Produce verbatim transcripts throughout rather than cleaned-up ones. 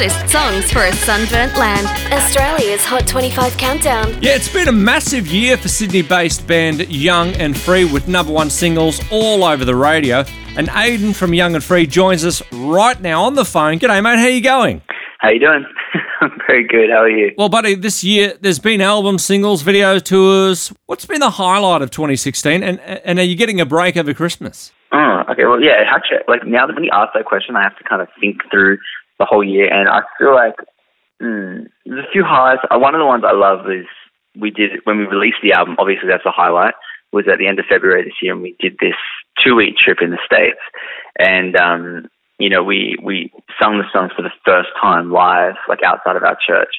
hottest songs for a sunburnt land. Australia's Hot twenty-five Countdown. Yeah, it's been a massive year for Sydney-based band Young and Free, with number one singles all over the radio. And Aidan from Young and Free joins us right now on the phone. G'day, mate. How you going? How you doing? I'm very good. How are you? Well, buddy, this year there's been albums, singles, video tours. What's been the highlight of twenty sixteen? And and are you getting a break over Christmas? Oh, okay. Well, yeah, actually, like now that when you ask that question, I have to kind of think through the whole year, and I feel like mm, there's a few highlights. One of the ones I love is we did when we released the album. Obviously, that's a highlight. Was at the end of February this year, and we did this two-week trip in the States, and um, you know, we we sung the song for the first time live, like outside of our church,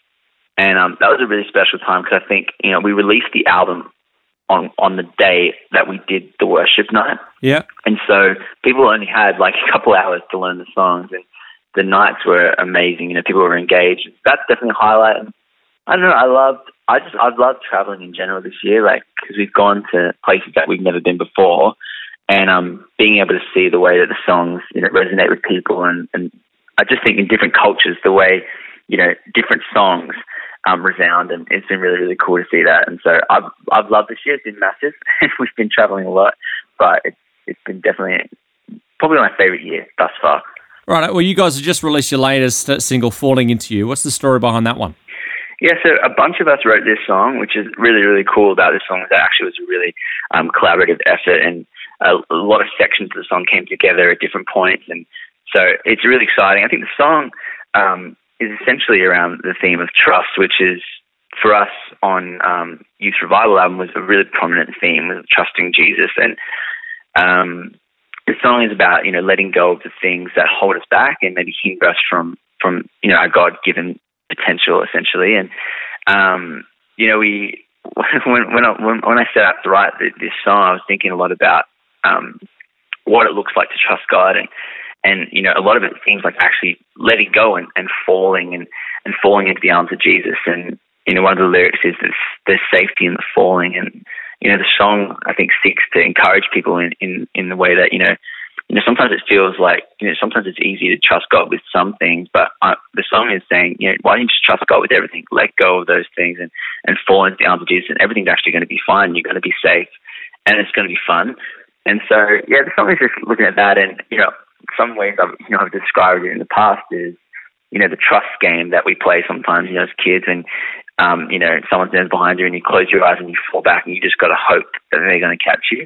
and um, that was a really special time because I think you know we released the album on on the day that we did the worship night. Yeah. And so people only had like a couple hours to learn the songs, and the nights were amazing. You know, people were engaged. That's definitely a highlight. And I don't know. I loved, I just, I've loved traveling in general this year, like, because we've gone to places that we've never been before, and um, being able to see the way that the songs, you know, resonate with people. And, and I just think in different cultures, the way, you know, different songs Um, resound, and it's been really, really cool to see that. And so I've I've loved this year. It's been massive. We've been traveling a lot, but it's it's been definitely probably my favourite year thus far. Right. Well, you guys have just released your latest single, "Falling Into You." What's the story behind that one? Yeah, so a bunch of us wrote this song, which is really, really cool about this song. That actually was a really um, collaborative effort, and a, a lot of sections of the song came together at different points, and so it's really exciting. I think the song Um, is essentially around the theme of trust, which is, for us, on um, Youth Revival album, was a really prominent theme, was trusting Jesus. And um, the song is about, you know, letting go of the things that hold us back and maybe hinder us from, from you know, our God-given potential, essentially. And, um, you know, we when when I, when, when I set out to write this song, I was thinking a lot about um, what it looks like to trust God. And, And, you know, a lot of it seems like actually letting go and, and falling and, and falling into the arms of Jesus. And, you know, one of the lyrics is this, there's safety in the falling. And, you know, the song, I think, seeks to encourage people in, in, in the way that, you know, you know, sometimes it feels like, you know, sometimes it's easy to trust God with some things, but I, the song is saying, you know, why don't you just trust God with everything? Let go of those things and, and fall into the arms of Jesus, and everything's actually going to be fine. You're going to be safe, and it's going to be fun. And so, yeah, the song is just looking at that. And, you know, some ways I've, you know, I've described it in the past is, you know, the trust game that we play sometimes, you know, as kids, and, um, you know, someone stands behind you and you close your eyes and you fall back and you just got to hope that they're going to catch you.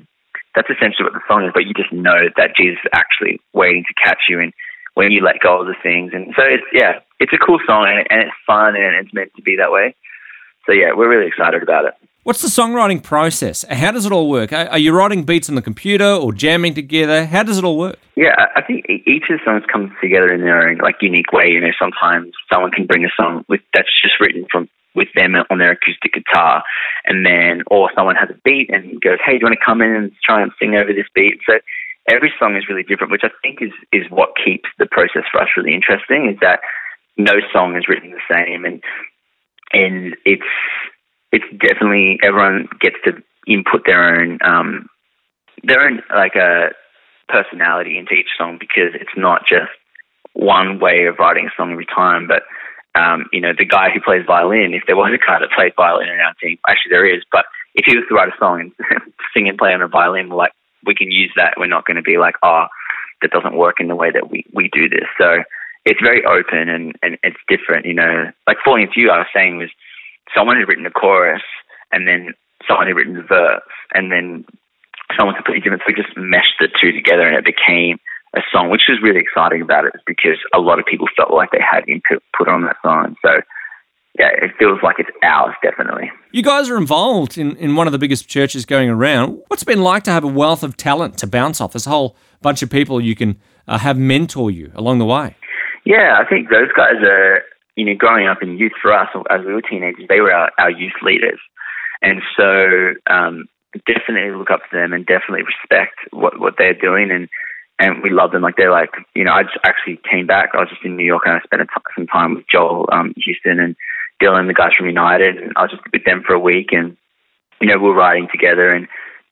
That's essentially what the song is, but you just know that Jesus is actually waiting to catch you and when you let go of the things. And so, it's, yeah, it's a cool song, and, and it's fun, and it's meant to be that way. So, yeah, we're really excited about it. What's the songwriting process? How does it all work? Are you writing beats on the computer or jamming together? How does it all work? Yeah, I think each of the songs comes together in their own like unique way. You know, sometimes someone can bring a song with that's just written from with them on their acoustic guitar, and then or someone has a beat and goes, "Hey, do you want to come in and try and sing over this beat?" So every song is really different, which I think is is what keeps the process for us really interesting. Is that no song is written the same, and and it's. It's definitely everyone gets to input their own um, their own like a uh, personality into each song, because it's not just one way of writing a song every time. But um, you know, the guy who plays violin, if there was a guy that played violin in our team, actually there is, but if he was to write a song and sing and play on a violin, we're like, we can use that. We're not going to be like, oh, that doesn't work in the way that we, we do this. So it's very open and, and it's different. You know, like Falling Into You, I was saying was. Someone had written a chorus, and then someone had written the verse, and then someone completely different. So we just meshed the two together, and it became a song, which was really exciting about it, because a lot of people felt like they had input put on that song. So, yeah, it feels like it's ours, definitely. You guys are involved in, in one of the biggest churches going around. What's it been like to have a wealth of talent to bounce off? There's a whole bunch of people you can uh, have mentor you along the way. Yeah, I think those guys are... You know, growing up in youth for us, as we were teenagers, they were our, our youth leaders. And so um, definitely look up to them and definitely respect what, what they're doing. And, and we love them. Like, they're like, you know, I just actually came back. I was just in New York, and I spent a t- some time with Joel um, Houston and Dylan, the guys from United. And I was just with them for a week. And, you know, we were riding together. And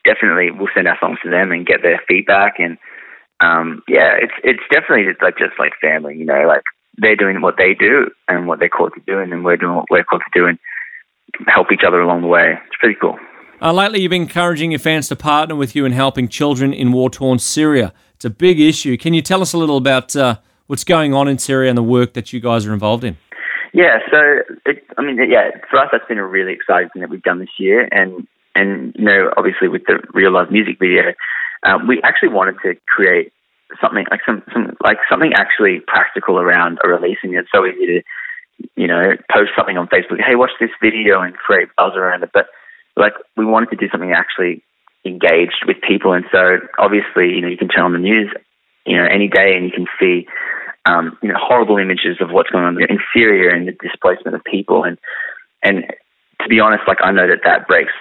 definitely we'll send our songs to them and get their feedback. And, um, yeah, it's it's definitely just like, just like family, you know, like, they're doing what they do and what they're called to do, and then we're doing what we're called to do and help each other along the way. It's pretty cool. Uh, lately, you've been encouraging your fans to partner with you in helping children in war-torn Syria. It's a big issue. Can you tell us a little about uh, what's going on in Syria and the work that you guys are involved in? Yeah, so, it, I mean, yeah, for us, that's been a really exciting thing that we've done this year. And, and you know, obviously with the Real Love music video, um, we actually wanted to create something like some, some like something actually practical around a release. And it's so easy to, you know, post something on Facebook, hey, watch this video, and create buzz around it. But, like, we wanted to do something actually engaged with people. And so, obviously, you know, you can turn on the news, you know, any day, and you can see, um, you know, horrible images of what's going on in Syria and the displacement of people. And, and to be honest, like, I know that that breaks,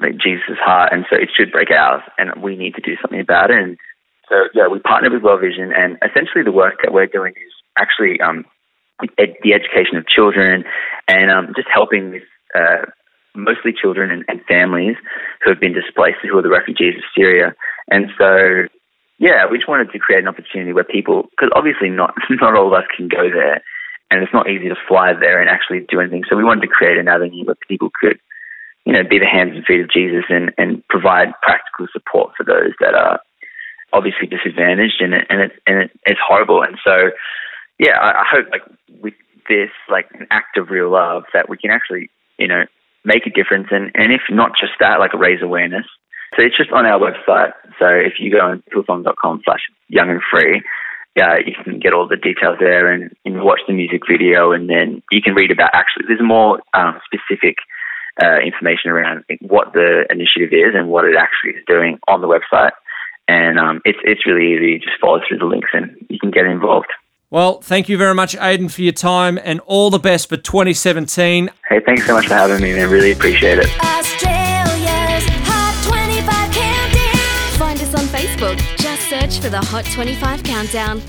like, Jesus' heart, and so it should break ours, and we need to do something about it. And so, yeah, we partnered with World Vision, and essentially the work that we're doing is actually um, ed- the education of children and um, just helping with uh, mostly children and, and families who have been displaced, who are the refugees of Syria. And so, yeah, we just wanted to create an opportunity where people, because obviously not not all of us can go there, and it's not easy to fly there and actually do anything. So we wanted to create an avenue where people could, you know, be the hands and feet of Jesus and, and provide practical support for those that are obviously disadvantaged, and it, and it, and it, it's horrible. And so, yeah, I, I hope, like, with this, like, an act of real love, that we can actually, you know, make a difference, and, and if not just that, like, raise awareness. So it's just on our website. So if you go on poolform.com slash young and free, uh, you can get all the details there, and, and watch the music video, and then you can read about, actually, there's more um, specific uh, information around what the initiative is and what it actually is doing on the website. And um, it's it's really easy. You just follow through the links and you can get involved. Well, thank you very much, Aidan, for your time, and all the best for twenty seventeen. Hey, thanks so much for having me, man. Really appreciate it. Australia's Hot twenty-five Countdown. Find us on Facebook. Just search for the Hot twenty-five Countdown.